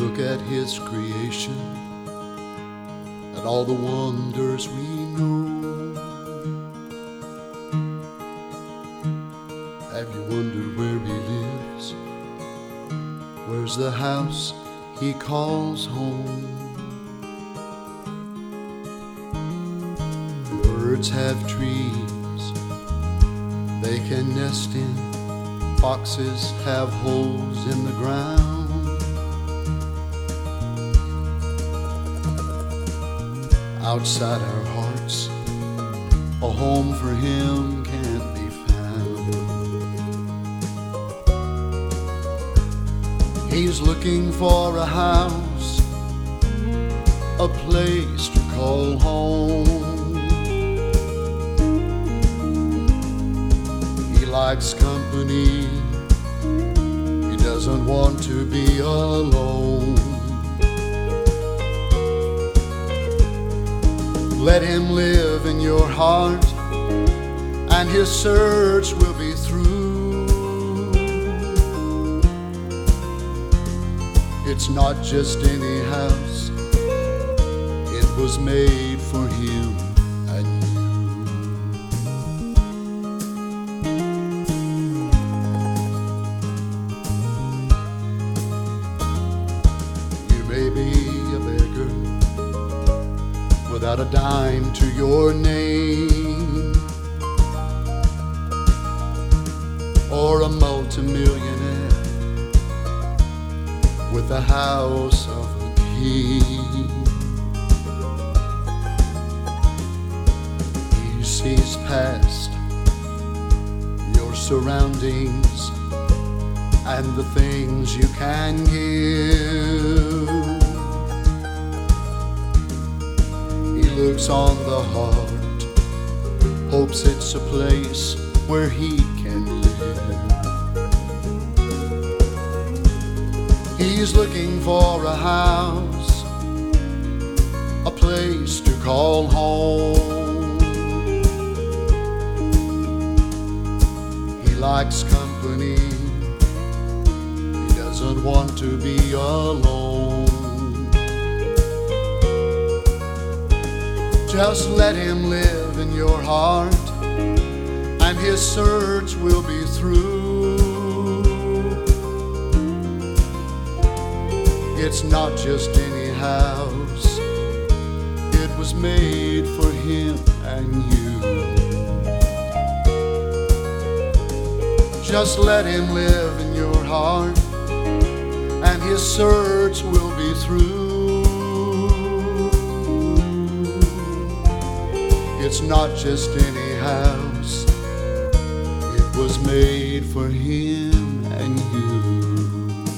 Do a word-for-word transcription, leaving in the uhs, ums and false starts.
Look at his creation, at all the wonders we know. Have you wondered where he lives? Where's the house he calls home? Birds have trees they can nest in. Foxes have holes in the ground. Outside our hearts, a home for him can't be found. He's looking for a house, a place to call home. He likes company, he doesn't want to be alone. Let him live in your heart, and his search will be through. It's not just any house, it was made for him and you. You may be a beggar without a dime to your name, or a multimillionaire with the house of a king. He sees past your surroundings and the things you can give. Looks on the heart, hopes it's a place where he can live. He's looking for a house, a place to call home. He likes company, he doesn't want to be alone. Just let him live in your heart, and his search will be through. It's not just any house, it was made for him and you. Just let him live in your heart, and his search will be through. It's not just any house, it was made for him and you.